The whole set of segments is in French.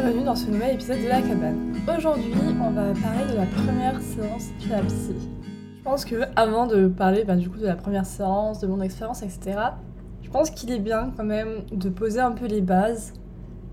bienvenue dans ce nouvel épisode de La Cabane. Aujourd'hui, on va parler de la première séance de la psy. Je pense que avant de parler de la première séance, de mon expérience, etc., je pense qu'il est bien quand même de poser un peu les bases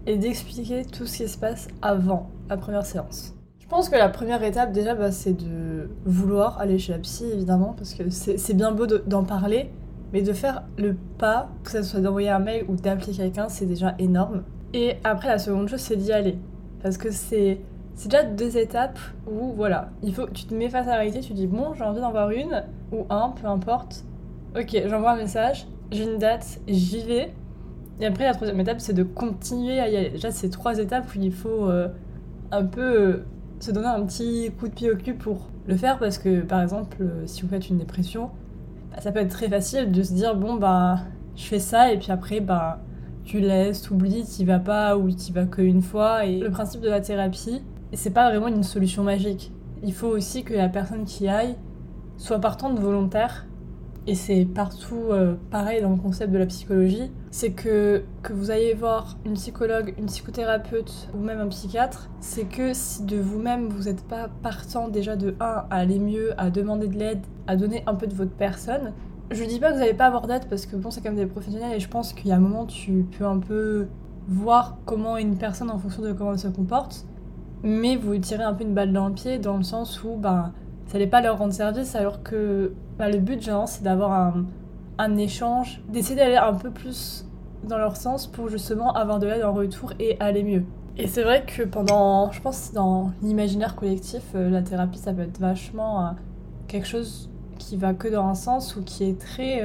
et d'expliquer tout ce qui se passe avant la première séance. Je pense que la première étape déjà, c'est de vouloir aller chez la psy, évidemment, parce que c'est bien beau d'en parler, mais de faire le pas, que ce soit d'envoyer un mail ou d'appeler quelqu'un, c'est déjà énorme. Et après, la seconde chose, c'est d'y aller. Parce que c'est déjà deux étapes où, voilà, tu te mets face à la réalité, tu dis, bon, j'ai envie d'en voir une, ou un, peu importe. Ok, j'envoie un message, j'ai une date, j'y vais. Et après, la troisième étape, c'est de continuer à y aller. Déjà, c'est trois étapes où il faut se donner un petit coup de pied au cul pour le faire. Parce que, par exemple, si vous faites une dépression, ça peut être très facile de se dire, bon, je fais ça, et puis après, tu laisses, t'oublies, t'y vas pas ou t'y vas qu'une fois. Et le principe de la thérapie, c'est pas vraiment une solution magique. Il faut aussi que la personne qui aille soit partante, volontaire. Et c'est partout pareil dans le concept de la psychologie. C'est que vous allez voir une psychologue, une psychothérapeute ou même un psychiatre, c'est que si de vous-même vous n'êtes pas partant déjà de 1 à aller mieux, à demander de l'aide, à donner un peu de votre personne. Je dis pas que vous n'allez pas avoir d'aide parce que bon, c'est quand même des professionnels et je pense qu'il y a un moment tu peux un peu voir comment est une personne en fonction de comment elle se comporte, mais vous tirez un peu une balle dans le pied dans le sens où ça n'allait pas leur rendre service alors que le but genre c'est d'avoir un échange, d'essayer d'aller un peu plus dans leur sens pour justement avoir de l'aide en retour et aller mieux. Et c'est vrai que je pense dans l'imaginaire collectif, la thérapie ça peut être vachement quelque chose qui va que dans un sens ou qui est très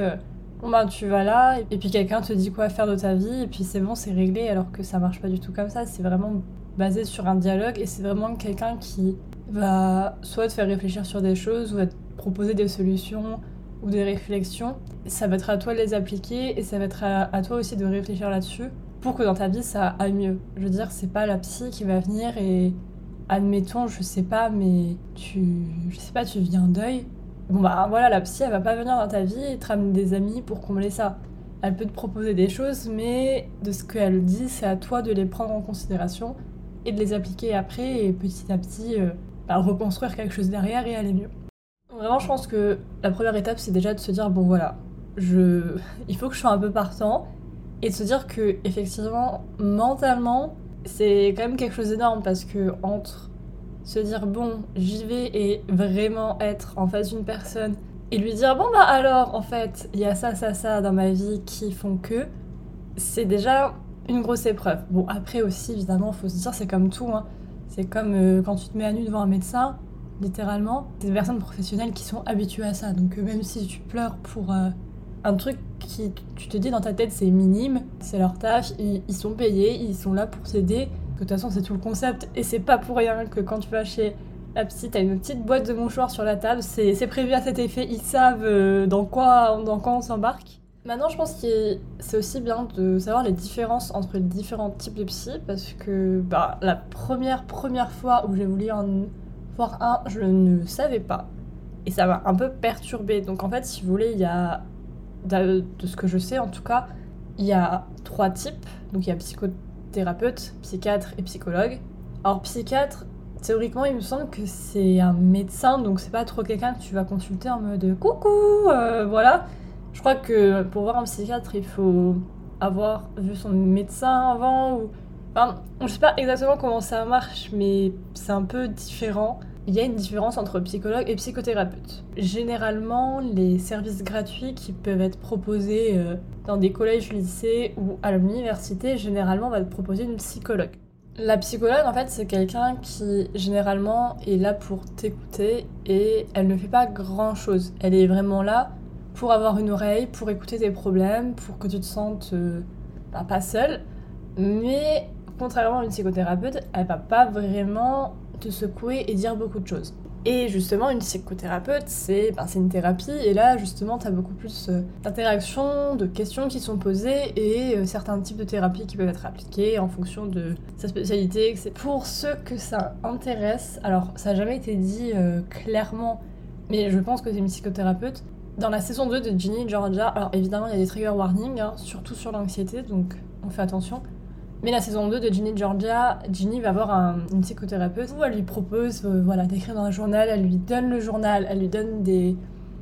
tu vas là et puis quelqu'un te dit quoi faire de ta vie et puis c'est bon, c'est réglé, alors que ça marche pas du tout comme ça. C'est vraiment basé sur un dialogue et c'est vraiment quelqu'un qui va soit te faire réfléchir sur des choses ou va te proposer des solutions ou des réflexions. Ça va être à toi de les appliquer et ça va être à toi aussi de réfléchir là-dessus pour que dans ta vie ça aille mieux. Je veux dire, c'est pas la psy qui va venir et admettons, tu vis un deuil. Bon voilà, la psy elle va pas venir dans ta vie et te ramener des amis pour combler ça. Elle peut te proposer des choses, mais de ce qu'elle dit, c'est à toi de les prendre en considération et de les appliquer après et petit à petit reconstruire quelque chose derrière et aller mieux. Vraiment, je pense que la première étape c'est déjà de se dire, bon voilà, il faut que je sois un peu partant et de se dire que effectivement, mentalement, c'est quand même quelque chose d'énorme parce que entre se dire bon j'y vais et vraiment être en face d'une personne et lui dire bon alors en fait il y a ça dans ma vie qui font que, c'est déjà une grosse épreuve. Bon après aussi évidemment faut se dire c'est comme tout c'est comme quand tu te mets à nu devant un médecin, littéralement c'est des personnes professionnelles qui sont habituées à ça, donc même si tu pleures pour un truc qui tu te dis dans ta tête c'est minime, c'est leur tâche, ils sont payés, ils sont là pour t'aider. De toute façon, c'est tout le concept et c'est pas pour rien que quand tu vas chez la psy, t'as une petite boîte de mouchoirs sur la table. C'est prévu à cet effet, ils savent dans quoi on s'embarque. Maintenant, je pense que c'est aussi bien de savoir les différences entre les différents types de psy parce que la première fois où j'ai voulu en voir un, je ne savais pas et ça m'a un peu perturbée. Donc en fait, si vous voulez, il y a, de ce que je sais en tout cas, il y a trois types. Donc il y a psychothérapeute, psychiatre et psychologue. Alors psychiatre, théoriquement il me semble que c'est un médecin, donc c'est pas trop quelqu'un que tu vas consulter en mode coucou, voilà. Je crois que pour voir un psychiatre il faut avoir vu son médecin avant ou... je sais pas exactement comment ça marche mais c'est un peu différent. Il y a une différence entre psychologue et psychothérapeute. Généralement, les services gratuits qui peuvent être proposés dans des collèges, lycées ou à l'université, généralement, on va te proposer une psychologue. La psychologue, en fait, c'est quelqu'un qui, généralement, est là pour t'écouter et elle ne fait pas grand-chose. Elle est vraiment là pour avoir une oreille, pour écouter tes problèmes, pour que tu te sentes pas seule. Mais, contrairement à une psychothérapeute, elle va pas vraiment te secouer et dire beaucoup de choses. Et justement, une psychothérapeute, c'est une thérapie, et là, justement, t'as beaucoup plus d'interactions, de questions qui sont posées, et certains types de thérapies qui peuvent être appliquées en fonction de sa spécialité, etc. Pour ceux que ça intéresse, alors, ça n'a jamais été dit clairement, mais je pense que c'est une psychothérapeute. Dans la saison 2 de Ginny Georgia, alors évidemment, il y a des trigger warnings, surtout sur l'anxiété, donc on fait attention. Mais la saison 2 de Ginny Georgia, Ginny va voir une psychothérapeute où elle lui propose d'écrire dans un journal, elle lui donne le journal, elle lui donne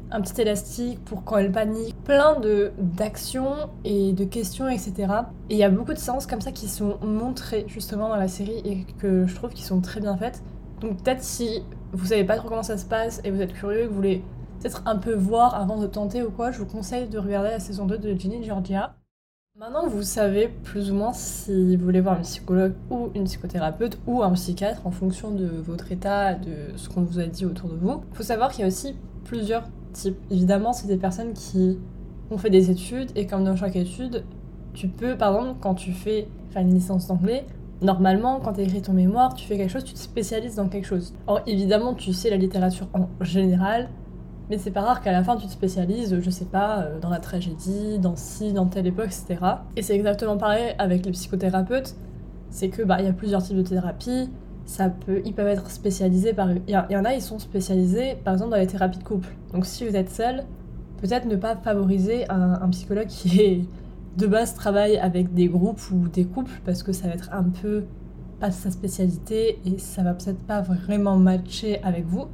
un petit élastique pour quand elle panique, plein d'actions et de questions, etc. Et il y a beaucoup de séances comme ça qui sont montrées justement dans la série et que je trouve qu'ils sont très bien faites. Donc peut-être si vous savez pas trop comment ça se passe et vous êtes curieux et que vous voulez peut-être un peu voir avant de tenter ou quoi, je vous conseille de regarder la saison 2 de Ginny Georgia. Maintenant vous savez plus ou moins si vous voulez voir un psychologue ou une psychothérapeute ou un psychiatre en fonction de votre état, de ce qu'on vous a dit autour de vous. Il faut savoir qu'il y a aussi plusieurs types. Évidemment, c'est des personnes qui ont fait des études et comme dans chaque étude, tu peux, par exemple, quand tu fais une licence d'anglais, normalement, quand tu écris ton mémoire, tu fais quelque chose, tu te spécialises dans quelque chose. Or, évidemment, tu sais la littérature en général, mais c'est pas rare qu'à la fin tu te spécialises, je sais pas, dans la tragédie, dans telle époque, etc. Et c'est exactement pareil avec les psychothérapeutes, c'est que y a plusieurs types de thérapies, ils peuvent être spécialisés par... Il y en a, ils sont spécialisés, par exemple, dans les thérapies de couple. Donc si vous êtes seul, peut-être ne pas favoriser un psychologue qui est... de base travaille avec des groupes ou des couples, parce que ça va être un peu pas sa spécialité et ça va peut-être pas vraiment matcher avec vous.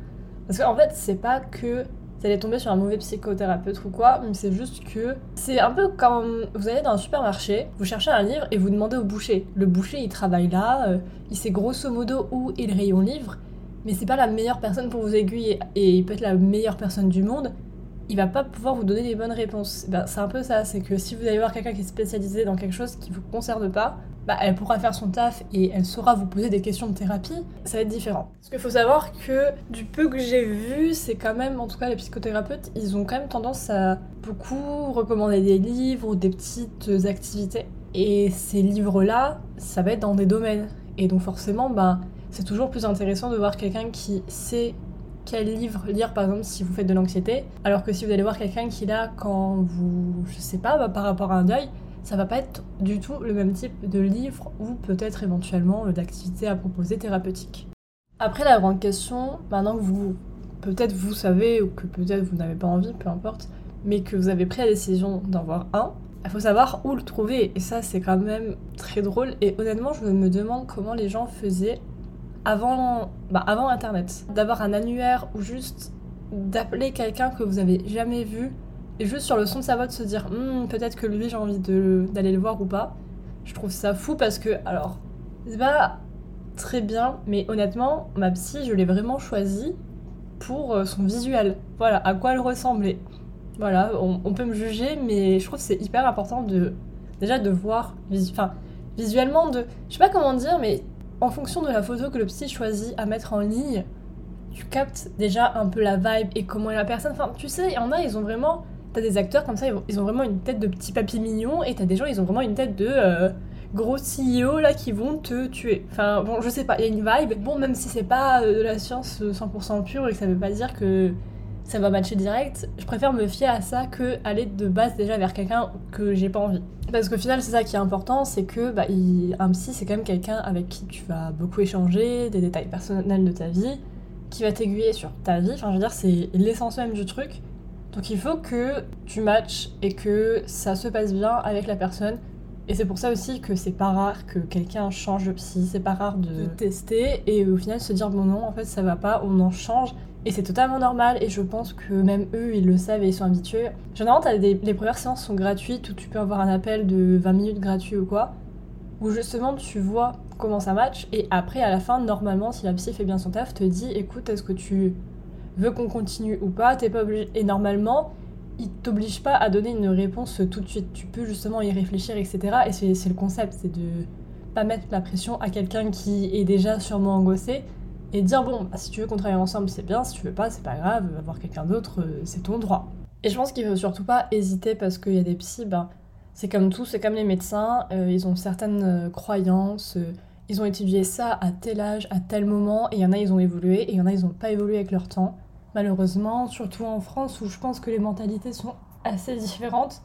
Parce qu'en fait, c'est pas que vous allez tomber sur un mauvais psychothérapeute ou quoi, mais c'est juste que c'est un peu comme vous allez dans un supermarché, vous cherchez un livre et vous demandez au boucher. Le boucher, il travaille là, il sait grosso modo où est le rayon livre, mais c'est pas la meilleure personne pour vous aiguiller, et il peut être la meilleure personne du monde, il va pas pouvoir vous donner les bonnes réponses. C'est un peu ça, c'est que si vous allez voir quelqu'un qui est spécialisé dans quelque chose qui vous concerne pas, elle pourra faire son taf et elle saura vous poser des questions de thérapie, ça va être différent. Parce qu'il faut savoir que du peu que j'ai vu, c'est quand même, en tout cas les psychothérapeutes, ils ont quand même tendance à beaucoup recommander des livres ou des petites activités. Et ces livres-là, ça va être dans des domaines. Et donc forcément, c'est toujours plus intéressant de voir quelqu'un qui sait quel livre lire, par exemple, si vous faites de l'anxiété, alors que si vous allez voir quelqu'un qui l'a quand vous, je sais pas, par rapport à un deuil, ça va pas être du tout le même type de livre ou peut-être éventuellement d'activité à proposer thérapeutique. Après la grande question, maintenant que peut-être vous savez ou que peut-être vous n'avez pas envie, peu importe, mais que vous avez pris la décision d'en voir un, il faut savoir où le trouver, et ça c'est quand même très drôle, et honnêtement je me demande comment les gens faisaient avant internet, d'avoir un annuaire ou juste d'appeler quelqu'un que vous avez jamais vu et juste sur le son de sa voix de se dire peut-être que lui j'ai envie d'aller le voir ou pas. Je trouve ça fou parce que c'est pas très bien, mais honnêtement ma psy je l'ai vraiment choisie pour son visuel, à quoi elle ressemblait. On peut me juger, mais je trouve que c'est hyper important de voir visuellement, je sais pas comment dire, mais en fonction de la photo que le psy choisit à mettre en ligne, tu captes déjà un peu la vibe et comment est la personne. Tu sais, il y en a, ils ont vraiment... T'as des acteurs comme ça, ils ont vraiment une tête de petit papy mignon, et t'as des gens, ils ont vraiment une tête de gros CEO, là, qui vont te tuer. Je sais pas, il y a une vibe. Bon, même si c'est pas de la science 100% pure et que ça veut pas dire que ça va matcher direct, je préfère me fier à ça que aller de base déjà vers quelqu'un que j'ai pas envie. Parce qu'au final, c'est ça qui est important, c'est que un psy, c'est quand même quelqu'un avec qui tu vas beaucoup échanger, des détails personnels de ta vie, qui va t'aiguiller sur ta vie, c'est l'essence même du truc. Donc il faut que tu matches et que ça se passe bien avec la personne. Et c'est pour ça aussi que c'est pas rare que quelqu'un change de psy, c'est pas rare de tester et au final se dire non, en fait ça va pas, on en change. Et c'est totalement normal, et je pense que même eux, ils le savent et ils sont habitués. Généralement, les premières séances sont gratuites, où tu peux avoir un appel de 20 minutes gratuit ou quoi, où justement tu vois comment ça match, et après, à la fin, normalement, si la psy fait bien son taf, te dit « Écoute, est-ce que tu veux qu'on continue ou pas ? T'es pas obligé. » Et normalement, ils t'obligent pas à donner une réponse tout de suite. Tu peux justement y réfléchir, etc. Et c'est le concept, c'est de pas mettre la pression à quelqu'un qui est déjà sûrement angoissé, et dire si tu veux qu'on travaille ensemble c'est bien, si tu veux pas c'est pas grave, va voir quelqu'un d'autre, c'est ton droit. Et je pense qu'il faut surtout pas hésiter parce qu'il y a des psys, c'est comme tout, c'est comme les médecins, ils ont certaines croyances, ils ont étudié ça à tel âge, à tel moment, et il y en a ils ont évolué, et il y en a ils ont pas évolué avec leur temps. Malheureusement, surtout en France où je pense que les mentalités sont assez différentes,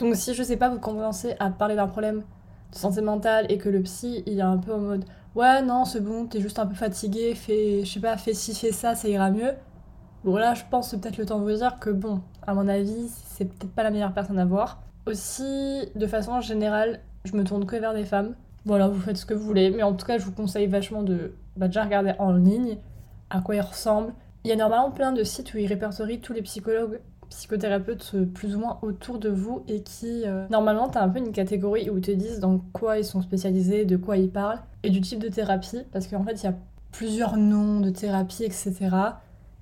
donc si je sais pas, vous commencez à parler d'un problème de santé mentale et que le psy il est un peu en mode ouais, non, c'est bon, t'es juste un peu fatigué, fais ci, fais ça ira mieux. Bon, là, je pense que c'est peut-être le temps de vous dire que, à mon avis, c'est peut-être pas la meilleure personne à voir. Aussi, de façon générale, je me tourne que vers des femmes. Voilà, vous faites ce que vous voulez. Mais en tout cas, je vous conseille vachement de déjà regarder en ligne à quoi il ressemble. Il y a normalement plein de sites où ils répertorient tous les psychologues, psychothérapeutes plus ou moins autour de vous et qui... Normalement, t'as un peu une catégorie où ils te disent dans quoi ils sont spécialisés, de quoi ils parlent et du type de thérapie. Parce qu'en fait, il y a plusieurs noms de thérapie, etc.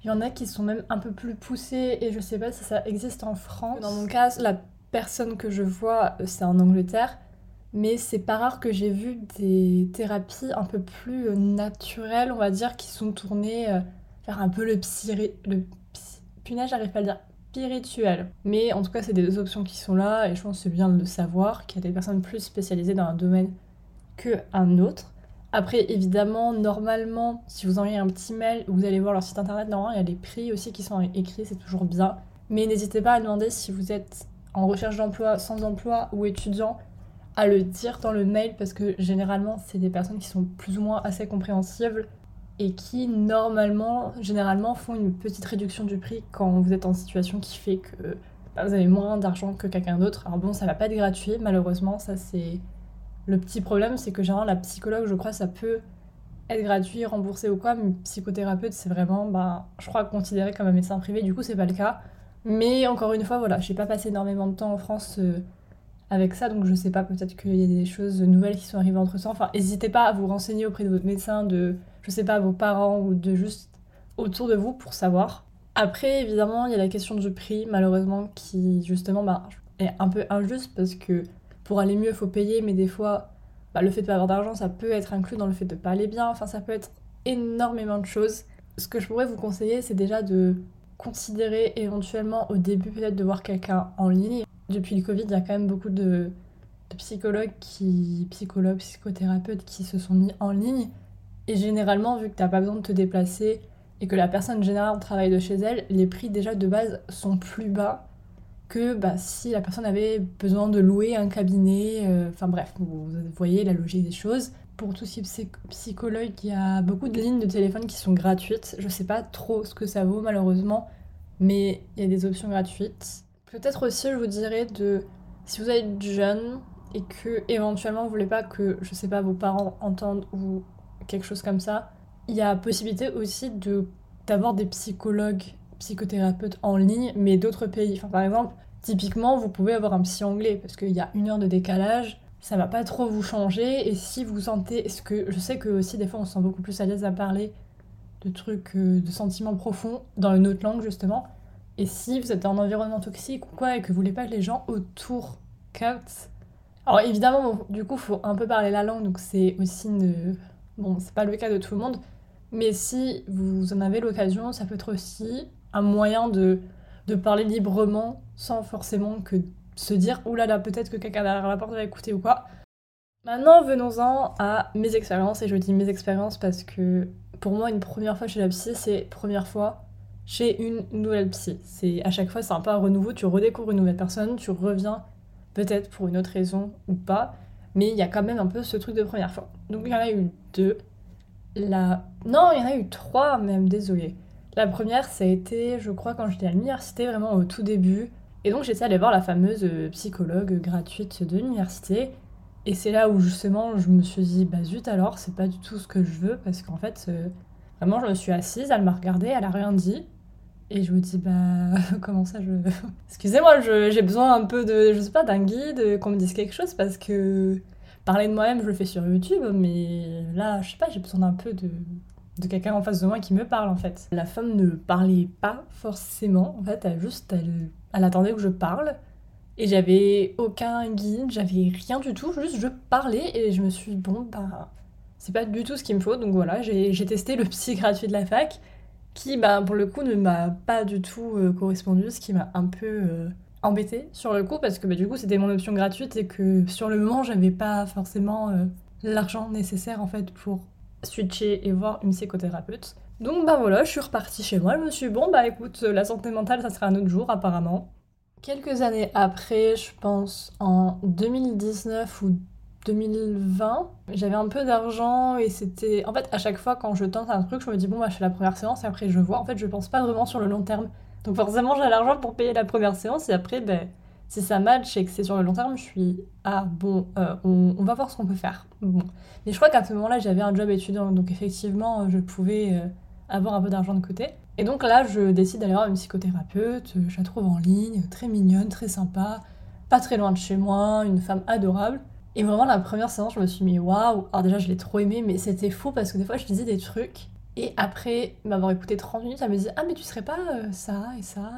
Il y en a qui sont même un peu plus poussés et je sais pas si ça existe en France. Dans mon cas, la personne que je vois, c'est en Angleterre. Mais c'est pas rare que j'ai vu des thérapies un peu plus naturelles, on va dire, qui sont tournées vers un peu spirituel. Mais en tout cas, c'est des options qui sont là, et je pense que c'est bien de le savoir, qu'il y a des personnes plus spécialisées dans un domaine qu'un autre. Après, évidemment, normalement, si vous envoyez un petit mail, vous allez voir leur site internet, normalement, il y a les prix aussi qui sont écrits, c'est toujours bien. Mais n'hésitez pas à demander si vous êtes en recherche d'emploi, sans emploi ou étudiant, à le dire dans le mail parce que généralement c'est des personnes qui sont plus ou moins assez compréhensibles et qui généralement font une petite réduction du prix quand vous êtes en situation qui fait que vous avez moins d'argent que quelqu'un d'autre. Alors bon, ça va pas être gratuit malheureusement, ça c'est le petit problème, c'est que généralement la psychologue, je crois, ça peut être gratuit, remboursé ou quoi, mais psychothérapeute c'est vraiment, je crois, considéré comme un médecin privé, du coup c'est pas le cas. Mais encore une fois, voilà, j'ai pas passé énormément de temps en France avec ça, donc je sais pas, peut-être qu'il y a des choses nouvelles qui sont arrivées entre temps. Enfin, n'hésitez pas à vous renseigner auprès de votre médecin, de, je sais pas, vos parents ou de juste autour de vous pour savoir. Après, évidemment, il y a la question du prix, malheureusement, qui justement est un peu injuste parce que pour aller mieux, il faut payer, mais des fois, le fait de pas avoir d'argent, ça peut être inclus dans le fait de pas aller bien. Enfin, ça peut être énormément de choses. Ce que je pourrais vous conseiller, c'est déjà de considérer éventuellement au début peut-être de voir quelqu'un en ligne. Depuis le Covid, il y a quand même beaucoup de psychologues, psychothérapeutes qui se sont mis en ligne. Et généralement, vu que t'as pas besoin de te déplacer et que la personne généralement travaille de chez elle, les prix déjà de base sont plus bas que si la personne avait besoin de louer un cabinet. Enfin bref, vous voyez la logique des choses. Pour tout ce qui est psychologue, il y a beaucoup de lignes de téléphone qui sont gratuites. Je sais pas trop ce que ça vaut malheureusement, mais il y a des options gratuites. Peut-être aussi, je vous dirais, si vous êtes jeune et que éventuellement vous voulez pas que, je sais pas, vos parents entendent ou quelque chose comme ça, il y a possibilité aussi d'avoir des psychologues, psychothérapeutes en ligne, mais d'autres pays. Enfin, par exemple, typiquement, vous pouvez avoir un psy anglais parce qu'il y a 1 heure de décalage, ça va pas trop vous changer. Et si vous sentez, ce que je sais que aussi des fois, on se sent beaucoup plus à l'aise à parler de trucs, de sentiments profonds dans une autre langue justement. Et si vous êtes dans un environnement toxique ou quoi et que vous voulez pas que les gens autour captent... Alors évidemment, du coup, faut un peu parler la langue, donc c'est aussi Bon, c'est pas le cas de tout le monde, mais si vous en avez l'occasion, ça peut être aussi un moyen de parler librement sans forcément que se dire « Oulala, peut-être que quelqu'un derrière la porte va écouter ou quoi ». Maintenant, venons-en à mes expériences, et je dis mes expériences parce que pour moi, une première fois chez la psy, c'est première fois chez une nouvelle psy. À chaque fois, c'est un peu un renouveau, tu redécouvres une nouvelle personne, tu reviens peut-être pour une autre raison ou pas, mais il y a quand même un peu ce truc de première fois. Donc il y en a eu 2. Non, il y en a eu 3 même, désolée. La première, ça a été, je crois, quand j'étais à l'université, vraiment au tout début. Et donc j'étais allée voir la fameuse psychologue gratuite de l'université. Et c'est là où justement je me suis dit, zut alors, c'est pas du tout ce que je veux, parce qu'en fait... Vraiment, je me suis assise, elle m'a regardée, elle a rien dit. Et je me dis, comment ça je... Excusez-moi, j'ai besoin un peu de, je sais pas, d'un guide, qu'on me dise quelque chose, parce que parler de moi-même, je le fais sur YouTube, mais là, je sais pas, j'ai besoin d'un peu de quelqu'un en face de moi qui me parle, en fait. La femme ne parlait pas forcément, en fait, elle attendait que je parle. Et j'avais aucun guide, j'avais rien du tout, juste je parlais, et je me suis dit, c'est pas du tout ce qu'il me faut, donc voilà, j'ai testé le psy gratuit de la fac, qui pour le coup ne m'a pas du tout correspondu, ce qui m'a un peu embêtée sur le coup, parce que du coup c'était mon option gratuite et que sur le moment j'avais pas forcément l'argent nécessaire en fait pour switcher et voir une psychothérapeute. Donc voilà, je suis repartie chez moi, je me suis dit écoute, la santé mentale ça sera un autre jour apparemment. Quelques années après, je pense en 2019 ou 2020, j'avais un peu d'argent et c'était... En fait, à chaque fois, quand je tente un truc, je me dis, je fais la première séance et après je vois. En fait, je pense pas vraiment sur le long terme. Donc forcément, j'ai l'argent pour payer la première séance et après, Si ça match et que c'est sur le long terme, je suis ah bon, on va voir ce qu'on peut faire. Bon. Mais je crois qu'à ce moment-là, j'avais un job étudiant, donc effectivement, je pouvais avoir un peu d'argent de côté. Et donc là, je décide d'aller voir une psychothérapeute, je la trouve en ligne, très mignonne, très sympa, pas très loin de chez moi, une femme adorable. Et vraiment, la première séance, je me suis mis waouh. Alors déjà, je l'ai trop aimée, mais c'était fou parce que des fois, je disais des trucs et après m'avoir écouté 30 minutes, elle me disait ah, mais tu serais pas ça et ça.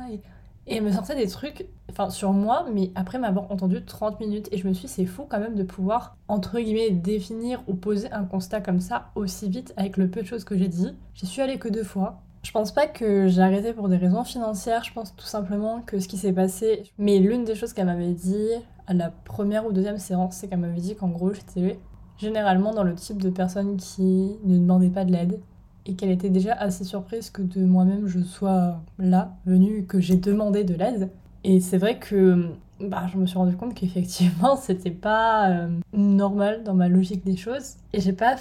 Et elle me sortait des trucs enfin sur moi, mais après m'avoir entendu 30 minutes. Et je me suis dit, c'est fou quand même de pouvoir, entre guillemets, définir ou poser un constat comme ça aussi vite avec le peu de choses que j'ai dit. J'y suis allée que 2 fois. Je pense pas que j'ai arrêté pour des raisons financières, je pense tout simplement que ce qui s'est passé... Mais l'une des choses qu'elle m'avait dit à la première ou deuxième séance, c'est qu'elle m'avait dit qu'en gros, j'étais généralement dans le type de personne qui ne demandait pas de l'aide. Et qu'elle était déjà assez surprise que de moi-même je sois là, venue, que j'ai demandé de l'aide. Et c'est vrai que je me suis rendu compte qu'effectivement c'était pas normal dans ma logique des choses. Et j'ai pas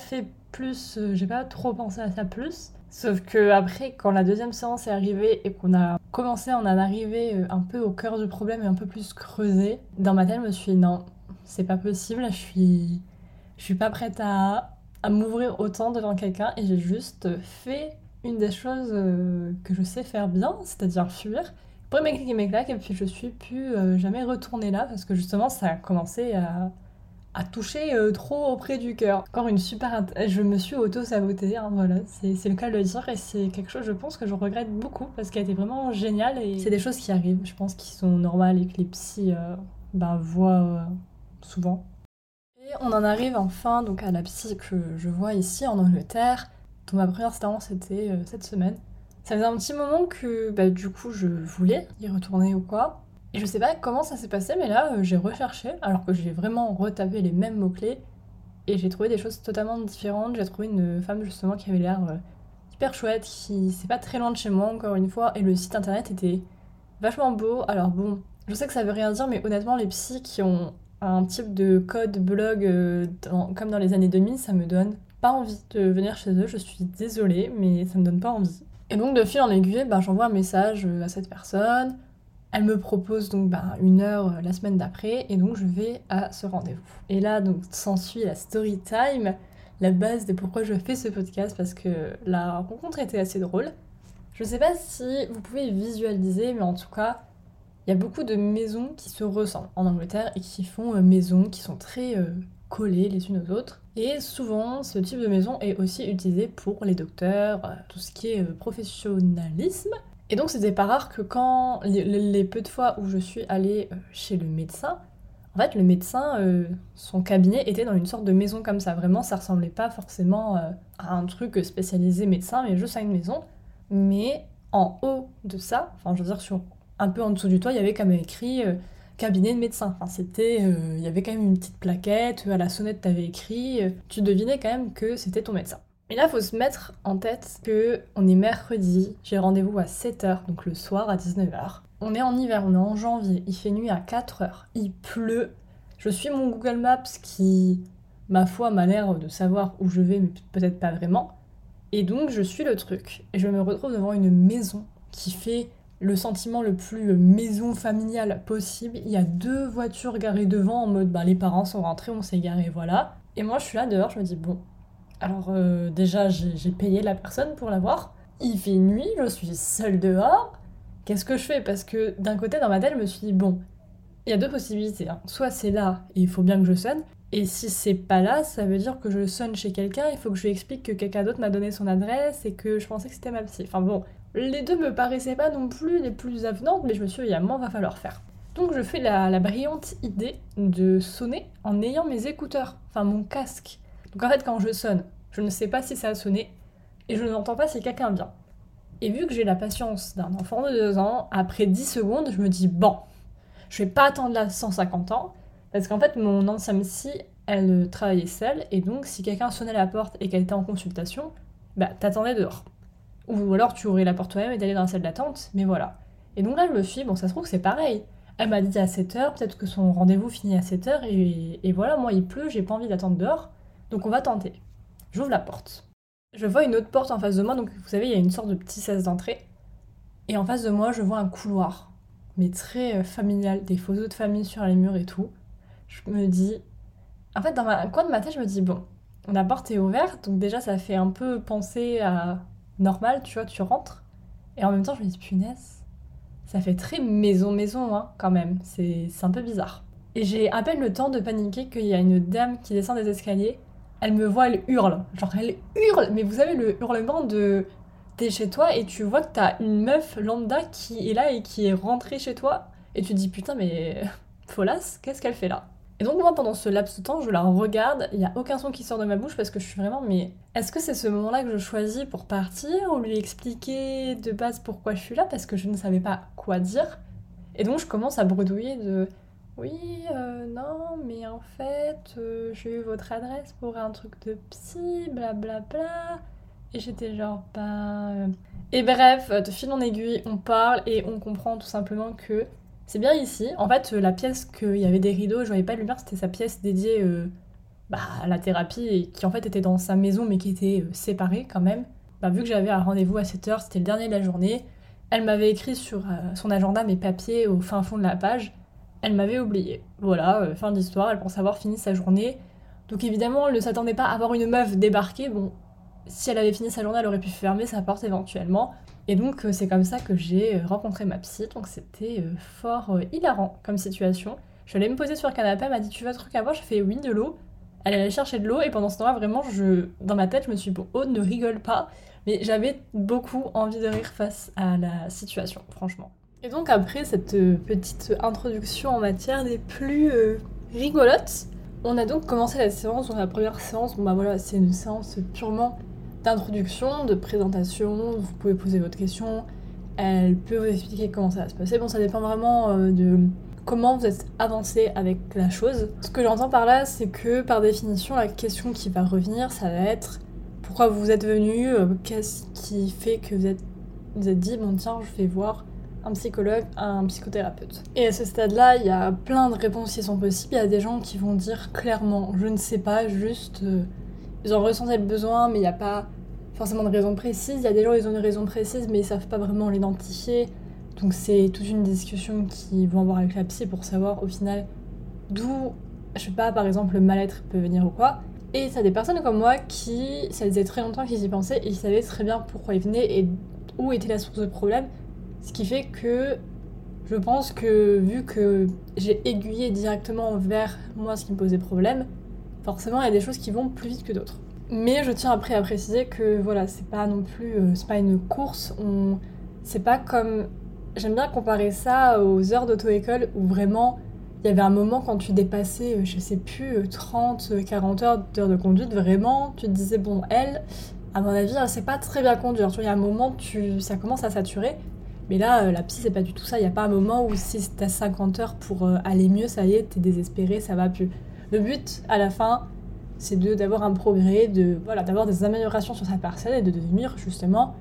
trop pensé à ça plus. Sauf que après, quand la deuxième séance est arrivée et qu'on a commencé à en arriver un peu au cœur du problème et un peu plus creusé, dans ma tête je me suis dit non, c'est pas possible, je suis pas prête à m'ouvrir autant devant quelqu'un, et j'ai juste fait une des choses que je sais faire bien, c'est-à-dire fuir. Premier clic et mes claques, et puis je suis plus jamais retournée là, parce que justement ça a commencé à toucher trop auprès du cœur. Encore une super... Je me suis auto-sabotée, hein, voilà, c'est le cas de le dire, et c'est quelque chose, je pense, que je regrette beaucoup, parce qu'elle était vraiment géniale, et c'est des choses qui arrivent, je pense, qui sont normales, et que les psys voient souvent. Et on en arrive enfin donc à la psy que je vois ici en Angleterre, dont ma première séance était cette semaine. Ça faisait un petit moment que du coup je voulais y retourner ou quoi. Et je sais pas comment ça s'est passé, mais là j'ai recherché, alors que j'ai vraiment retapé les mêmes mots-clés, et j'ai trouvé des choses totalement différentes. J'ai trouvé une femme justement qui avait l'air hyper chouette, qui c'est pas très loin de chez moi encore une fois, et le site internet était vachement beau. Alors bon, je sais que ça veut rien dire, mais honnêtement les psys qui ont un type de code blog comme dans les années 2000, ça me donne pas envie de venir chez eux, je suis désolée, mais ça me donne pas envie. Et donc de fil en aiguille, j'envoie un message à cette personne, elle me propose donc une heure la semaine d'après, et donc je vais à ce rendez-vous. Et là donc s'ensuit la story time, la base de pourquoi je fais ce podcast, parce que la rencontre était assez drôle. Je sais pas si vous pouvez visualiser, mais en tout cas, il y a beaucoup de maisons qui se ressemblent en Angleterre et qui font maisons qui sont très collées les unes aux autres. Et souvent, ce type de maison est aussi utilisé pour les docteurs, tout ce qui est professionnalisme. Et donc, c'était pas rare que quand les peu de fois où je suis allée chez le médecin, en fait, le médecin, son cabinet était dans une sorte de maison comme ça. Vraiment, ça ressemblait pas forcément à un truc spécialisé médecin, mais juste à une maison. Mais en haut de ça, enfin, je veux dire, sur un peu en dessous du toit, il y avait quand même écrit cabinet de médecin. Enfin, il y avait quand même une petite plaquette, à la sonnette t'avais écrit, tu devinais quand même que c'était ton médecin. Et là, faut se mettre en tête que on est mercredi, j'ai rendez-vous à 7h, donc le soir à 19h. On est en hiver, on est en janvier, il fait nuit à 4h, il pleut. Je suis mon Google Maps qui, ma foi, m'a l'air de savoir où je vais, mais peut-être pas vraiment. Et donc, je suis le truc. Et je me retrouve devant une maison qui fait le sentiment le plus maison familiale possible. Il y a 2 voitures garées devant en mode les parents sont rentrés, on s'est garés, voilà. Et moi je suis là dehors, je me dis bon, alors déjà j'ai payé la personne pour la voir, il fait nuit, je suis seule dehors, qu'est-ce que je fais? Parce que d'un côté dans ma tête je me suis dit bon, il y a 2 possibilités, hein. Soit c'est là et il faut bien que je sonne, et si c'est pas là, ça veut dire que je sonne chez quelqu'un, il faut que je lui explique que quelqu'un d'autre m'a donné son adresse et que je pensais que c'était ma psy. Enfin bon, les 2 me paraissaient pas non plus les plus avenantes, mais je me suis dit, il va falloir faire. Donc je fais la brillante idée de sonner en ayant mes écouteurs, enfin mon casque. Donc en fait, quand je sonne, je ne sais pas si ça a sonné, et je n'entends pas si quelqu'un vient. Et vu que j'ai la patience d'un enfant de 2 ans, après 10 secondes, je me dis, bon, je vais pas attendre là 150 ans, parce qu'en fait, mon ancienne psy, elle travaillait seule, et donc si quelqu'un sonnait à la porte et qu'elle était en consultation, t'attendais dehors. Ou alors tu ouvrais la porte toi-même et t'allais dans la salle d'attente, mais voilà. Et donc là, je me suis dit, ça se trouve, c'est pareil. Elle m'a dit à 7h, peut-être que son rendez-vous finit à 7h, et voilà, moi, il pleut, j'ai pas envie d'attendre dehors, donc on va tenter. J'ouvre la porte. Je vois une autre porte en face de moi, donc vous savez, il y a une sorte de petit sas d'entrée, et en face de moi, je vois un couloir. mais très familiale, des photos de famille sur les murs et tout. Je me dis... En fait, dans un coin de ma tête, je me dis, bon, la porte est ouverte, donc déjà, ça fait un peu penser à normal, tu vois, tu rentres. Et en même temps, je me dis, punaise, ça fait très maison, hein, quand même. C'est un peu bizarre. Et j'ai à peine le temps de paniquer qu'il y a une dame qui descend des escaliers. Elle me voit, elle hurle. Genre, elle hurle. Mais vous savez, le hurlement de... T'es chez toi et tu vois que t'as une meuf lambda qui est là et qui est rentrée chez toi. Et tu te dis, putain, mais... Folasse, qu'est-ce qu'elle fait là ? Et donc moi, pendant ce laps de temps, je la regarde, il n'y a aucun son qui sort de ma bouche parce que je suis vraiment... Mais est-ce que c'est ce moment-là que je choisis pour partir ou lui expliquer de base pourquoi je suis là ? Parce que je ne savais pas quoi dire. Et donc je commence à bredouiller de... Oui, non, mais en fait, j'ai eu votre adresse pour un truc de psy, blablabla... Et j'étais genre, Et bref, de fil en aiguille, on parle et on comprend tout simplement que c'est bien ici. En fait, la pièce qu'il y avait des rideaux, je voyais pas de lumière, c'était sa pièce dédiée à la thérapie et qui en fait était dans sa maison mais qui était séparée quand même. Vu que j'avais un rendez-vous à 7h, c'était le dernier de la journée, elle m'avait écrit sur son agenda mes papiers au fin fond de la page, elle m'avait oublié. Voilà, fin de l'histoire, elle pensait avoir fini sa journée. Donc évidemment, elle ne s'attendait pas à voir une meuf débarquer, bon... Si elle avait fini sa journée, elle aurait pu fermer sa porte éventuellement. Et donc, c'est comme ça que j'ai rencontré ma psy. Donc, c'était fort hilarant comme situation. Je suis allée me poser sur le canapé, elle m'a dit « Tu veux un truc à boire ?» J'ai fait « Oui, de l'eau ». Elle allait chercher de l'eau et pendant ce temps-là, vraiment, dans ma tête, je me suis dit « Oh, ne rigole pas !» Mais j'avais beaucoup envie de rire face à la situation, franchement. Et donc, après cette petite introduction en matière des plus rigolotes, on a donc commencé la séance. Dans la première séance, voilà, c'est une séance purement... d'introduction, de présentation, vous pouvez poser votre question, elle peut vous expliquer comment ça va se passer. Bon, ça dépend vraiment de comment vous êtes avancé avec la chose. Ce que j'entends par là, c'est que par définition, la question qui va revenir, ça va être pourquoi vous êtes venu, qu'est-ce qui fait que vous êtes dit, bon tiens, je vais voir un psychologue, un psychothérapeute. Et à ce stade-là, il y a plein de réponses qui sont possibles, il y a des gens qui vont dire clairement, je ne sais pas, juste... Ils en ressentaient le besoin, mais il n'y a pas forcément de raison précise. Il y a des gens, ils ont une raison précise, mais ils ne savent pas vraiment l'identifier. Donc c'est toute une discussion qu'ils vont avoir avec la psy pour savoir au final d'où, je sais pas, par exemple, le mal-être peut venir ou quoi. Et t'as des personnes comme moi qui, ça faisait très longtemps qu'ils y pensaient et ils savaient très bien pourquoi ils venaient et où était la source de problème. Ce qui fait que je pense que vu que j'ai aiguillé directement vers moi ce qui me posait problème, forcément, il y a des choses qui vont plus vite que d'autres. Mais je tiens après à préciser que voilà, c'est pas non plus, c'est pas une course. C'est pas comme, j'aime bien comparer ça aux heures d'auto-école où vraiment, il y avait un moment quand tu dépassais, je sais plus, 30, 40 heures d'heures de conduite, vraiment, tu te disais bon, elle, à mon avis, elle sait pas très bien conduire. Tu vois, il y a un moment, ça commence à saturer. Mais là, la psy, c'est pas du tout ça. Il y a pas un moment où si t'as 50 heures pour aller mieux, ça y est, t'es désespéré, ça va plus. Le but, à la fin, c'est d'avoir un progrès, d'avoir des améliorations sur sa personne et de devenir justement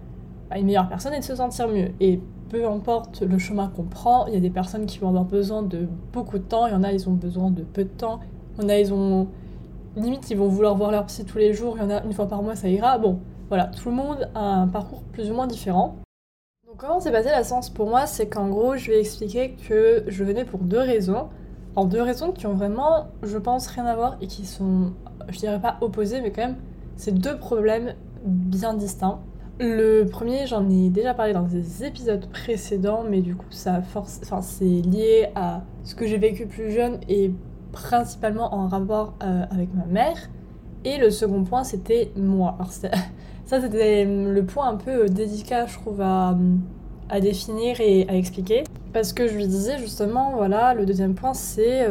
une meilleure personne et de se sentir mieux. Et peu importe le chemin qu'on prend, il y a des personnes qui vont avoir besoin de beaucoup de temps, il y en a, ils ont besoin de peu de temps, il y en a, limite, ils vont vouloir voir leur psy tous les jours, il y en a, une fois par mois, ça ira. Bon, voilà, tout le monde a un parcours plus ou moins différent. Donc comment s'est passée la séance pour moi, c'est qu'en gros, je vais expliquer que je venais pour deux raisons. Alors deux raisons qui ont vraiment, je pense, rien à voir et qui sont, je dirais pas opposées, mais quand même, c'est deux problèmes bien distincts. Le premier, j'en ai déjà parlé dans des épisodes précédents, mais du coup, c'est lié à ce que j'ai vécu plus jeune et principalement en rapport avec ma mère. Et le second point, c'était moi. Alors ça, c'était le point un peu délicat, je trouve, à définir et à expliquer. Parce que je lui disais justement, voilà, le deuxième point, c'est...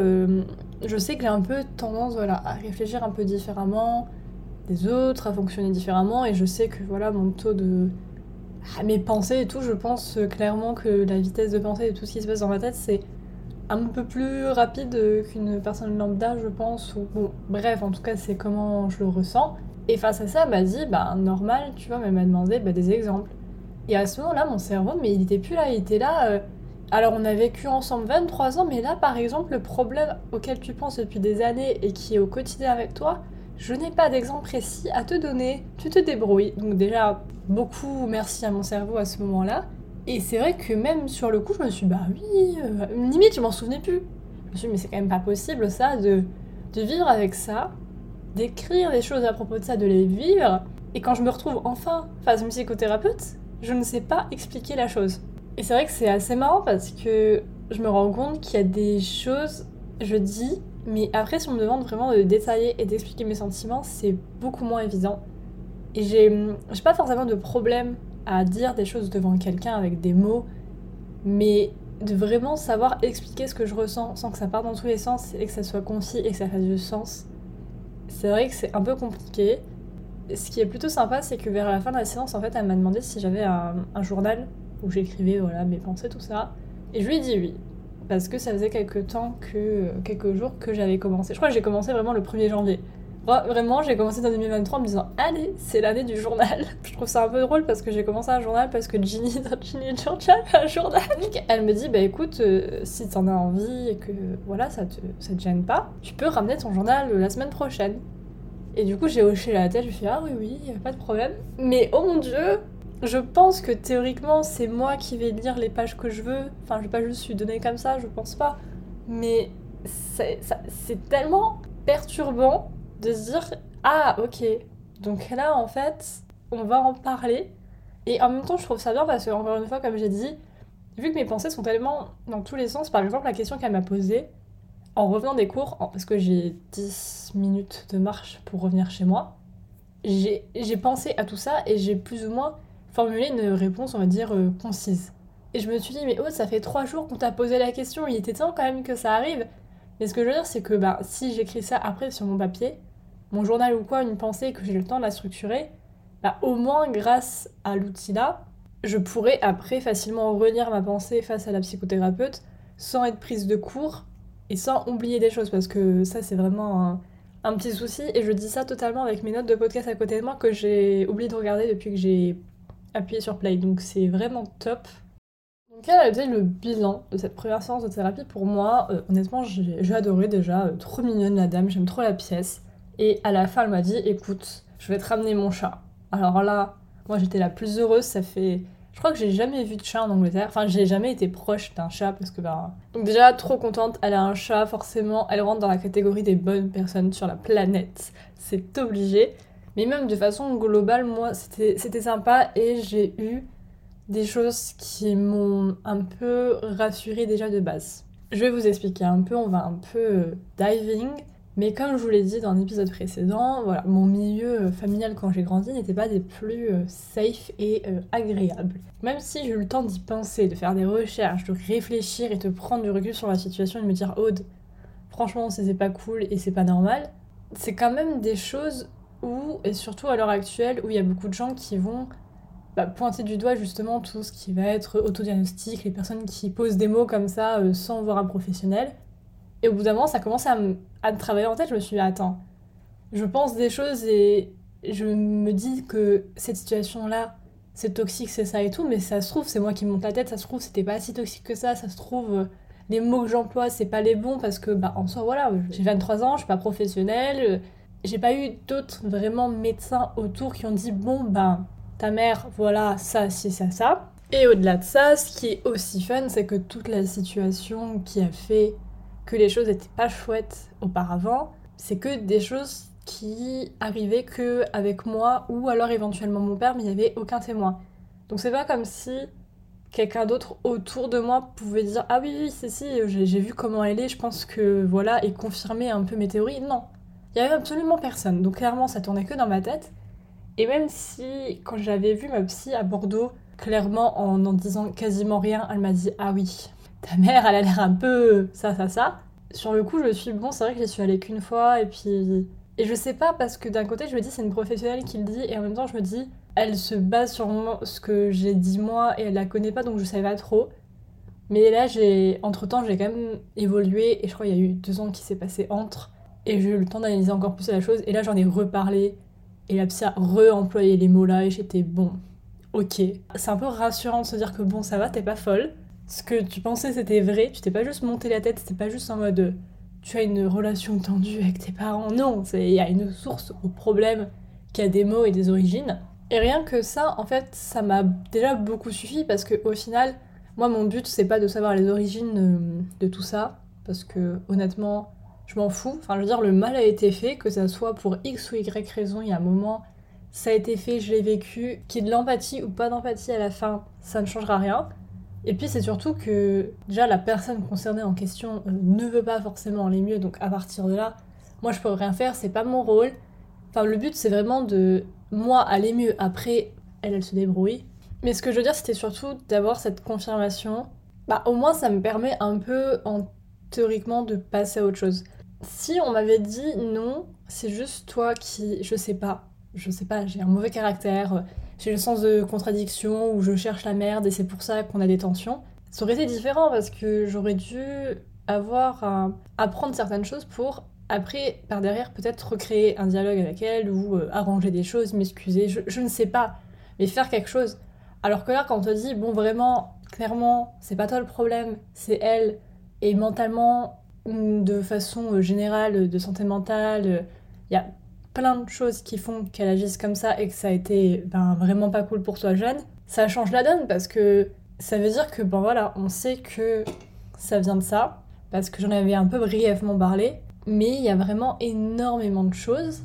je sais que j'ai un peu tendance à réfléchir un peu différemment des autres, à fonctionner différemment, et je sais que voilà, mon taux de... mes pensées et tout, je pense clairement que la vitesse de pensée et tout ce qui se passe dans ma tête, c'est un peu plus rapide qu'une personne lambda, je pense, ou bon, bref, en tout cas, c'est comment je le ressens. Et face à ça, elle m'a dit, normal, tu vois, mais elle m'a demandé des exemples. Et à ce moment-là, mon cerveau, mais il était plus là, il était là... Alors on a vécu ensemble 23 ans, mais là par exemple le problème auquel tu penses depuis des années et qui est au quotidien avec toi, je n'ai pas d'exemple précis à te donner, tu te débrouilles. Donc déjà beaucoup merci à mon cerveau à ce moment-là. Et c'est vrai que même sur le coup, je me suis dit, bah oui, limite, je m'en souvenais plus. Je me suis dit, mais c'est quand même pas possible ça, de vivre avec ça, d'écrire des choses à propos de ça, de les vivre. Et quand je me retrouve enfin face à une psychothérapeute, je ne sais pas expliquer la chose. Et c'est vrai que c'est assez marrant parce que je me rends compte qu'il y a des choses, je dis, mais après si on me demande vraiment de détailler et d'expliquer mes sentiments, c'est beaucoup moins évident. Et j'ai pas forcément de problème à dire des choses devant quelqu'un avec des mots, mais de vraiment savoir expliquer ce que je ressens sans que ça parte dans tous les sens et que ça soit concis et que ça fasse du sens, c'est vrai que c'est un peu compliqué. Ce qui est plutôt sympa, c'est que vers la fin de la séance, en fait, elle m'a demandé si j'avais un journal où j'écrivais voilà, mes pensées, tout ça, et je lui ai dit oui, parce que ça faisait quelques jours que j'avais commencé. Je crois que j'ai commencé vraiment le 1er janvier. Vraiment, j'ai commencé en 2023 en me disant « Allez, c'est l'année du journal !» Je trouve ça un peu drôle parce que j'ai commencé un journal parce que Ginny dans Ginny Georgia a un journal. Elle me dit « Bah écoute, si t'en as envie et que voilà, ça te gêne pas, tu peux ramener ton journal la semaine prochaine. » Et du coup, j'ai hoché la tête, je me suis dit « Ah oui, pas de problème. » Mais oh mon dieu, je pense que théoriquement, c'est moi qui vais lire les pages que je veux. Enfin, je vais pas juste lui donner comme ça, je pense pas. Mais c'est tellement perturbant de se dire « Ah, ok, donc là, en fait, on va en parler. » Et en même temps, je trouve ça bien parce que, encore une fois, comme j'ai dit, vu que mes pensées sont tellement dans tous les sens, par exemple, la question qu'elle m'a posée, en revenant des cours, parce que j'ai 10 minutes de marche pour revenir chez moi, j'ai pensé à tout ça et j'ai plus ou moins formulé une réponse, on va dire, concise. Et je me suis dit « Mais oh, ça fait 3 jours qu'on t'a posé la question, il était temps quand même que ça arrive. » Mais ce que je veux dire, c'est que bah, si j'écris ça après sur mon papier, mon journal ou quoi, une pensée, que j'ai le temps de la structurer, bah au moins grâce à l'outil-là, je pourrais après facilement relire ma pensée face à la psychothérapeute sans être prise de court et sans oublier des choses, parce que ça c'est vraiment un petit souci, et je dis ça totalement avec mes notes de podcast à côté de moi que j'ai oublié de regarder depuis que j'ai appuyé sur play, donc c'est vraiment top. Donc elle a été le bilan de cette première séance de thérapie pour moi. Honnêtement, j'ai adoré déjà, trop mignonne la dame, j'aime trop la pièce. Et à la fin, elle m'a dit « Écoute, je vais te ramener mon chat. » Alors là, moi j'étais la plus heureuse, ça fait... Je crois que j'ai jamais vu de chat en Angleterre. Enfin, j'ai jamais été proche d'un chat parce que bah... Donc déjà, trop contente, elle a un chat, forcément. Elle rentre dans la catégorie des bonnes personnes sur la planète. C'est obligé. Mais même de façon globale, moi, c'était sympa et j'ai eu des choses qui m'ont un peu rassurée déjà de base. Je vais vous expliquer un peu, on va un peu diving. Mais comme je vous l'ai dit dans l'épisode précédent, voilà, mon milieu familial quand j'ai grandi n'était pas des plus safe et agréables. Même si j'ai eu le temps d'y penser, de faire des recherches, de réfléchir et de prendre du recul sur la situation et de me dire « Aude, franchement c'est pas cool et c'est pas normal », c'est quand même des choses où, et surtout à l'heure actuelle, où il y a beaucoup de gens qui vont pointer du doigt justement tout ce qui va être autodiagnostic, les personnes qui posent des mots comme ça sans voir un professionnel. Et au bout d'un moment, ça commence à me travailler en tête. Je me suis dit, attends, je pense des choses et je me dis que cette situation-là, c'est toxique, c'est ça et tout, mais ça se trouve, c'est moi qui me monte la tête, ça se trouve, c'était pas si toxique que ça se trouve, les mots que j'emploie, c'est pas les bons, parce que, en soi, voilà, j'ai 23 ans, je suis pas professionnelle, j'ai pas eu d'autres vraiment médecins autour qui ont dit, bon, ta mère, voilà, ça, si, ça, ça. Et au-delà de ça, ce qui est aussi fun, c'est que toute la situation qui a fait que les choses n'étaient pas chouettes auparavant, c'est que des choses qui arrivaient que avec moi ou alors éventuellement mon père, mais il n'y avait aucun témoin. Donc c'est pas comme si quelqu'un d'autre autour de moi pouvait dire « Ah oui, c'est si, j'ai vu comment elle est, je pense que voilà, et confirmer un peu mes théories. » Non, il n'y avait absolument personne, donc clairement ça tournait que dans ma tête. Et même si, quand j'avais vu ma psy à Bordeaux, clairement en n'en disant quasiment rien, elle m'a dit « Ah oui, ta mère, elle a l'air un peu ça. » Sur le coup, je me suis dit, bon, c'est vrai que j'y suis allée qu'une fois, et puis... Et je sais pas, parce que d'un côté, je me dis, c'est une professionnelle qui le dit, et en même temps, je me dis, elle se base sur ce que j'ai dit moi, et elle la connaît pas, donc je savais pas trop. Mais là, entre-temps, j'ai quand même évolué, et je crois qu'il y a eu 2 ans qui s'est passé entre, et j'ai eu le temps d'analyser encore plus la chose, et là, j'en ai reparlé, et la psy a re-employé les mots-là, et j'étais, bon, ok. C'est un peu rassurant de se dire que, bon, ça va, t'es pas folle. Ce que tu pensais c'était vrai, tu t'es pas juste monté la tête, c'était pas juste en mode tu as une relation tendue avec tes parents, non, il y a une source au problème qui a des mots et des origines, Et rien que ça, en fait, ça m'a déjà beaucoup suffi parce que au final, moi, mon but, c'est pas de savoir les origines de tout ça parce que honnêtement, je m'en fous. Enfin, je veux dire, le mal a été fait, que ça soit pour X ou Y raison, il y a un moment, ça a été fait, je l'ai vécu. Qu'il y ait de l'empathie ou pas d'empathie à la fin, ça ne changera rien. Et puis, c'est surtout que déjà, la personne concernée en question ne veut pas forcément aller mieux, donc à partir de là, moi, je peux rien faire, c'est pas mon rôle. Enfin, le but, c'est vraiment de moi aller mieux. Après, elle se débrouille. Mais ce que je veux dire, c'était surtout d'avoir cette confirmation. Bah, au moins, ça me permet un peu, en théoriquement, de passer à autre chose. Si on m'avait dit non, c'est juste toi qui, je sais pas, j'ai un mauvais caractère, j'ai le sens de contradiction, ou je cherche la merde et c'est pour ça qu'on a des tensions, ça aurait été différent parce que j'aurais dû avoir à apprendre certaines choses pour après, par derrière, peut-être recréer un dialogue avec elle ou arranger des choses, m'excuser, je ne sais pas, mais faire quelque chose. Alors que là, quand on te dit, bon, vraiment, clairement, c'est pas toi le problème, c'est elle, et mentalement, de façon générale, de santé mentale, il y a plein de choses qui font qu'elle agisse comme ça et que ça a été vraiment pas cool pour toi jeune, ça change la donne parce que ça veut dire que, on sait que ça vient de ça, parce que j'en avais un peu brièvement parlé, mais il y a vraiment énormément de choses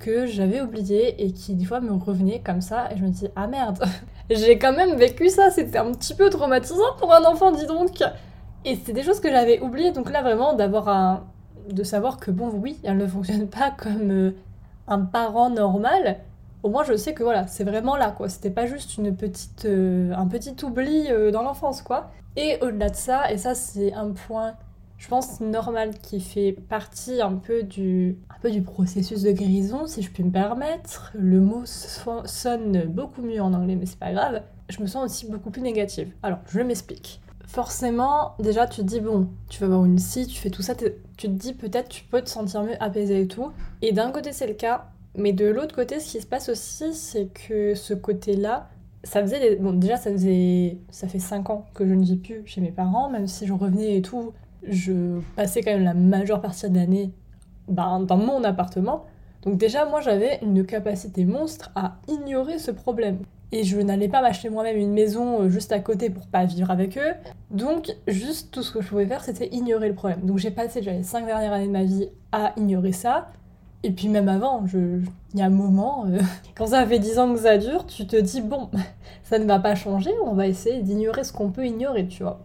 que j'avais oubliées et qui des fois me revenaient comme ça et je me dis « Ah merde, j'ai quand même vécu ça, c'était un petit peu traumatisant pour un enfant, dis donc !» Et c'était des choses que j'avais oubliées, donc là vraiment de savoir que bon oui, elle ne fonctionne pas comme un parent normal, au moins je sais que voilà, c'est vraiment là quoi, c'était pas juste un petit oubli dans l'enfance quoi. Et au-delà de ça, et ça c'est un point... je pense normal, qui fait partie un peu du processus de guérison, si je puis me permettre. Le mot sonne beaucoup mieux en anglais, mais c'est pas grave. Je me sens aussi beaucoup plus négative. Alors, je m'explique. Forcément, déjà, tu te dis, bon, tu vas voir une psy, tu fais tout ça, tu te dis peut-être tu peux te sentir mieux, apaisée et tout. Et d'un côté, c'est le cas. Mais de l'autre côté, ce qui se passe aussi, c'est que ce côté-là, ça fait 5 ans que je ne vis plus chez mes parents, même si je revenais et tout... je passais quand même la majeure partie de l'année dans mon appartement. Donc déjà, moi, j'avais une capacité monstre à ignorer ce problème. Et je n'allais pas m'acheter moi-même une maison juste à côté pour pas vivre avec eux. Donc, juste tout ce que je pouvais faire, c'était ignorer le problème. Donc j'ai passé déjà les 5 dernières années de ma vie à ignorer ça. Et puis même avant, il y a un moment, quand ça fait 10 ans que ça dure, tu te dis, bon, ça ne va pas changer, on va essayer d'ignorer ce qu'on peut ignorer, tu vois.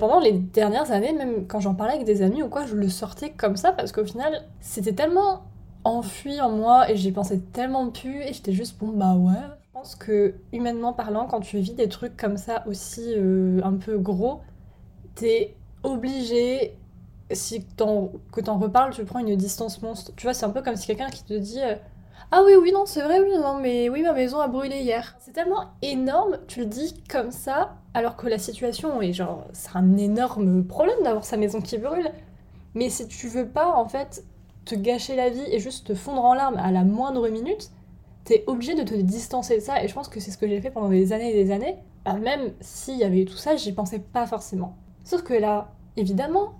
Pendant les dernières années, même quand j'en parlais avec des amis ou quoi, je le sortais comme ça parce qu'au final, c'était tellement enfui en moi et j'y pensais tellement plus et j'étais juste ouais. Je pense que humainement parlant, quand tu vis des trucs comme ça aussi un peu gros, t'es obligé, si que t'en reparles, tu prends une distance monstre. Tu vois, c'est un peu comme si quelqu'un qui te dit ah oui, non, c'est vrai, oui, non, mais oui, ma maison a brûlé hier. C'est tellement énorme, tu le dis comme ça, alors que la situation est c'est un énorme problème d'avoir sa maison qui brûle. Mais si tu veux pas, en fait, te gâcher la vie et juste te fondre en larmes à la moindre minute, t'es obligé de te distancer de ça, et je pense que c'est ce que j'ai fait pendant des années et des années. Même s'il y avait eu tout ça, j'y pensais pas forcément. Sauf que là, évidemment,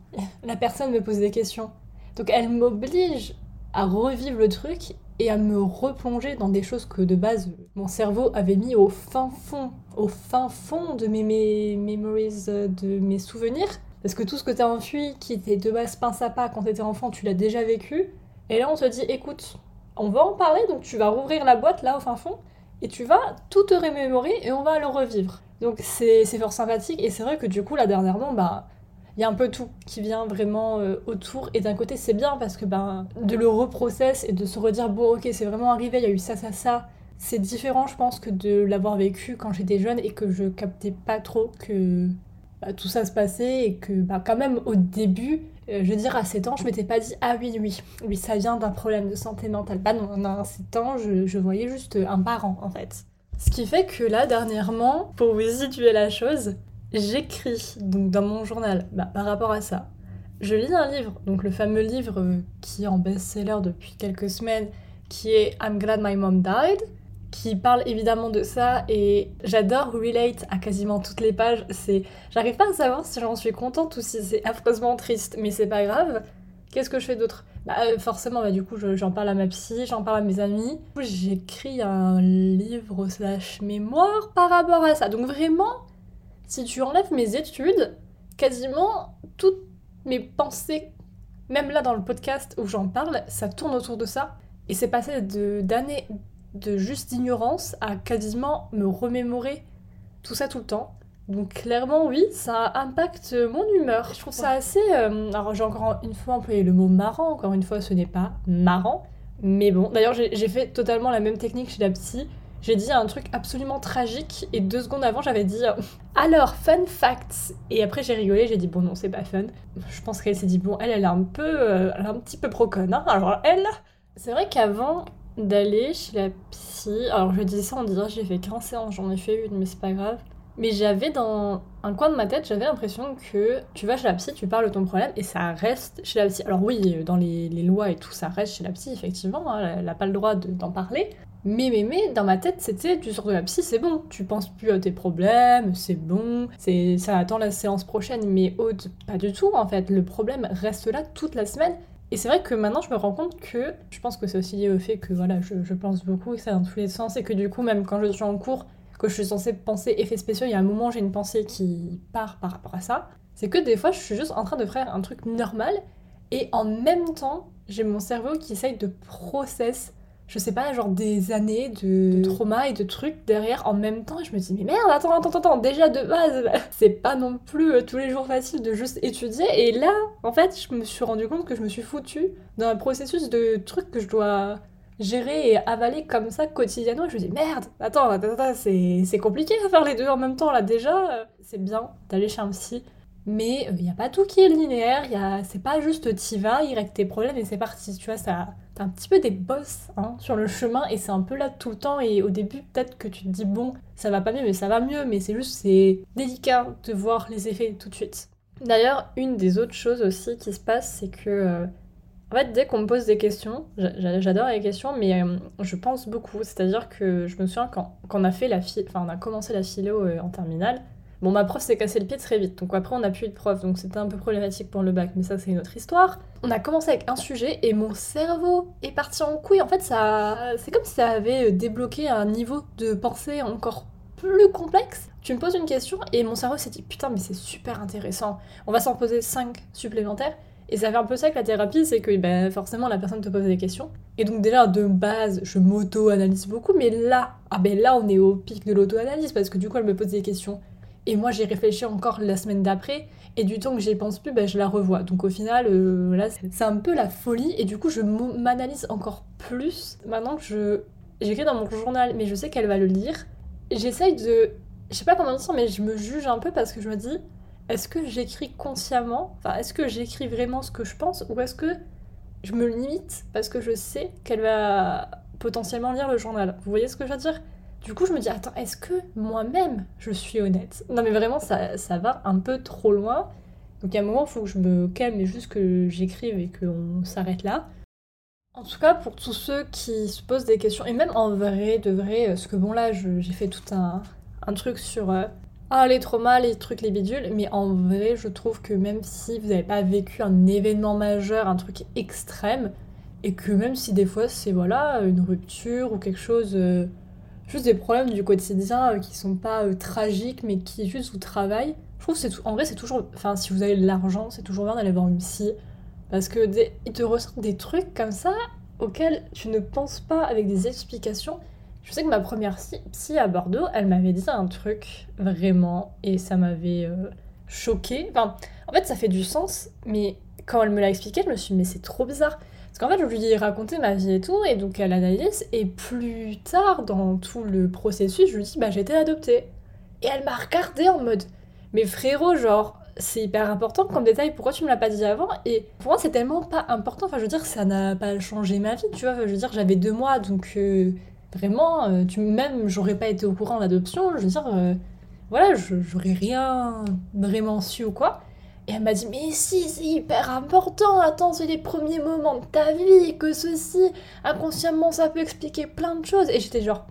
la personne me pose des questions. Donc elle m'oblige à revivre le truc et à me replonger dans des choses que de base mon cerveau avait mis au fin fond de mes memories, de mes souvenirs, parce que tout ce que t'as enfui, qui était de base pince à pas quand t'étais enfant, tu l'as déjà vécu, et là on te dit écoute, on va en parler, donc tu vas rouvrir la boîte là au fin fond, et tu vas tout te remémorer et on va le revivre. Donc c'est fort sympathique, et c'est vrai que du coup là dernièrement, il y a un peu tout qui vient vraiment autour, et d'un côté c'est bien parce que de le reprocess et de se redire bon ok c'est vraiment arrivé, il y a eu ça, c'est différent je pense que de l'avoir vécu quand j'étais jeune et que je captais pas trop que tout ça se passait, et que quand même au début, je veux dire à 7 ans je m'étais pas dit ah oui ça vient d'un problème de santé mentale, non, à 7 ans je voyais juste un parent en fait. Ce qui fait que là dernièrement, pour vous situer la chose, j'écris donc dans mon journal par rapport à ça. Je lis un livre, donc le fameux livre qui est en best-seller depuis quelques semaines, qui est I'm Glad My Mom Died, qui parle évidemment de ça, et j'adore relate à quasiment toutes les pages. J'arrive pas à savoir si j'en suis contente ou si c'est affreusement triste, mais c'est pas grave. Qu'est-ce que je fais d'autre ? Forcément, du coup, j'en parle à ma psy, j'en parle à mes amis. Du coup, j'écris un livre / mémoire par rapport à ça. Donc vraiment, si tu enlèves mes études, quasiment toutes mes pensées, même là dans le podcast où j'en parle, ça tourne autour de ça. Et c'est passé d'années de juste d'ignorance à quasiment me remémorer tout ça tout le temps. Donc clairement oui, ça impacte mon humeur. Je trouve ça assez... alors j'ai encore une fois employé le mot marrant, encore une fois ce n'est pas marrant, mais bon. D'ailleurs j'ai fait totalement la même technique chez la psy, j'ai dit un truc absolument tragique et 2 secondes avant j'avais dit « alors fun facts !» et après j'ai rigolé, j'ai dit « bon non c'est pas fun ». Je pense qu'elle s'est dit « bon elle est un peu, elle est un petit peu proconne, hein, alors elle !» C'est vrai qu'avant d'aller chez la psy, alors je dis ça on dirait j'ai fait 15 séances, j'en ai fait une mais c'est pas grave. Mais j'avais dans un coin de ma tête, j'avais l'impression que tu vas chez la psy, tu parles de ton problème et ça reste chez la psy. Alors oui, dans les lois et tout, ça reste chez la psy, effectivement, hein, elle n'a pas le droit d'en parler. Mais, dans ma tête, c'était, tu sors de la psy, c'est bon, tu penses plus à tes problèmes, c'est bon, ça attend la séance prochaine, mais pas du tout en fait, le problème reste là toute la semaine. Et c'est vrai que maintenant je me rends compte que, je pense que c'est aussi lié au fait que voilà, je pense beaucoup, que ça va dans tous les sens et que du coup, même quand je suis en cours, que je suis censée penser effets spéciaux, il y a un moment j'ai une pensée qui part par rapport à ça, c'est que des fois je suis juste en train de faire un truc normal et en même temps j'ai mon cerveau qui essaye de process, je sais pas, genre des années de trauma et de trucs derrière en même temps et je me dis mais merde, attends, déjà de base c'est pas non plus tous les jours facile de juste étudier et là en fait je me suis rendu compte que je me suis foutue dans un processus de trucs que je dois... gérer et avaler comme ça quotidiennement, et je me dis merde, attends, c'est compliqué à faire les deux en même temps là déjà. C'est bien d'aller chez un psy, mais il n'y a pas tout qui est linéaire, c'est pas juste t'y vas, il règle tes problèmes et c'est parti, tu vois, ça, t'as un petit peu des bosses hein, sur le chemin et c'est un peu là tout le temps et au début peut-être que tu te dis bon, ça va pas mieux mais ça va mieux, mais c'est juste, c'est délicat de voir les effets tout de suite. D'ailleurs, une des autres choses aussi qui se passe, c'est que... en fait, dès qu'on me pose des questions, j'adore les questions, mais je pense beaucoup. C'est-à-dire que je me souviens quand on a fait on a commencé la philo en terminale, bon, ma prof s'est cassée le pied très vite, donc après on n'a plus eu de prof, donc c'était un peu problématique pour le bac, mais ça c'est une autre histoire. On a commencé avec un sujet et mon cerveau est parti en couille. En fait, c'est comme si ça avait débloqué un niveau de pensée encore plus complexe. Tu me poses une question et mon cerveau s'est dit « putain, mais c'est super intéressant, on va s'en poser 5 supplémentaires ». Et ça fait un peu ça que la thérapie, c'est que forcément la personne te pose des questions. Et donc déjà de base, je m'auto-analyse beaucoup, mais là, là on est au pic de l'auto-analyse parce que du coup elle me pose des questions. Et moi j'y réfléchis encore la semaine d'après, et du temps que j'y pense plus, je la revois. Donc au final, là c'est un peu la folie, et du coup je m'analyse encore plus. Maintenant que j'écris dans mon journal, mais je sais qu'elle va le lire, j'essaye de... Je sais pas combien de temps, mais je me juge un peu parce que je me dis... Est-ce que j'écris consciemment ? Est-ce que j'écris vraiment ce que je pense ? Ou est-ce que je me limite parce que je sais qu'elle va potentiellement lire le journal ? Vous voyez ce que je veux dire ? Du coup, je me dis, attends, est-ce que moi-même, je suis honnête ? Non mais vraiment, ça va un peu trop loin. Donc à un moment, il faut que je me calme et juste que j'écrive et qu'on s'arrête là. En tout cas, pour tous ceux qui se posent des questions, et même en vrai, de vrai, parce que bon là, j'ai fait tout un truc sur... les traumas, les trucs, les bidules, mais en vrai, je trouve que même si vous n'avez pas vécu un événement majeur, un truc extrême, et que même si des fois c'est une rupture ou quelque chose, juste des problèmes du quotidien qui sont pas tragiques, mais qui juste vous travaillent, je trouve que en vrai c'est toujours, enfin si vous avez de l'argent, c'est toujours bien d'aller voir une psy, parce que ils te ressortent des trucs comme ça auxquels tu ne penses pas avec des explications. Je sais que ma première psy à Bordeaux, elle m'avait dit un truc vraiment, et ça m'avait choquée. En fait, ça fait du sens, mais quand elle me l'a expliqué, je me suis dit, mais c'est trop bizarre. Parce qu'en fait, je lui ai raconté ma vie et tout, et donc elle analyse, et plus tard, dans tout le processus, je lui ai dit, j'ai été adoptée. Et elle m'a regardée en mode, mais frérot, c'est hyper important comme détail, pourquoi tu me l'as pas dit avant ? Et pour moi, c'est tellement pas important, je veux dire, ça n'a pas changé ma vie, tu vois, je veux dire, j'avais 2 mois, donc... Vraiment, même j'aurais pas été au courant de l'adoption, je veux dire, j'aurais rien vraiment su ou quoi. Et elle m'a dit, mais si, c'est hyper important, attends, c'est les premiers moments de ta vie, que ceci, inconsciemment, ça peut expliquer plein de choses. Et j'étais genre,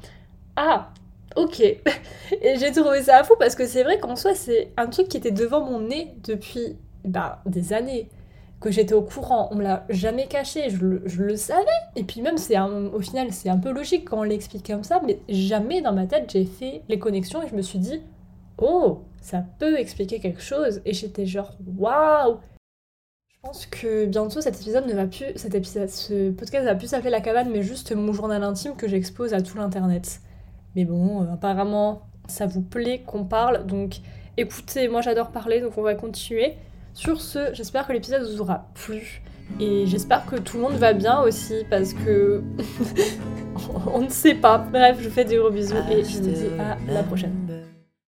ok. Et j'ai trouvé ça fou parce que c'est vrai qu'en soi, c'est un truc qui était devant mon nez depuis des années. que j'étais au courant, on me l'a jamais caché, je le savais. Et puis même, au final, c'est un peu logique quand on l'explique comme ça, mais jamais dans ma tête, j'ai fait les connexions et je me suis dit « Oh, ça peut expliquer quelque chose !» Et j'étais genre « Waouh !» Je pense que bientôt, ce podcast ne va plus s'appeler La Cabane, mais juste mon journal intime que j'expose à tout l'internet. Mais bon, apparemment, ça vous plaît qu'on parle, donc écoutez, moi j'adore parler, donc on va continuer. Sur ce, j'espère que l'épisode vous aura plu et j'espère que tout le monde va bien aussi parce que on ne sait pas. Bref, je vous fais des gros bisous et je vous dis à la prochaine.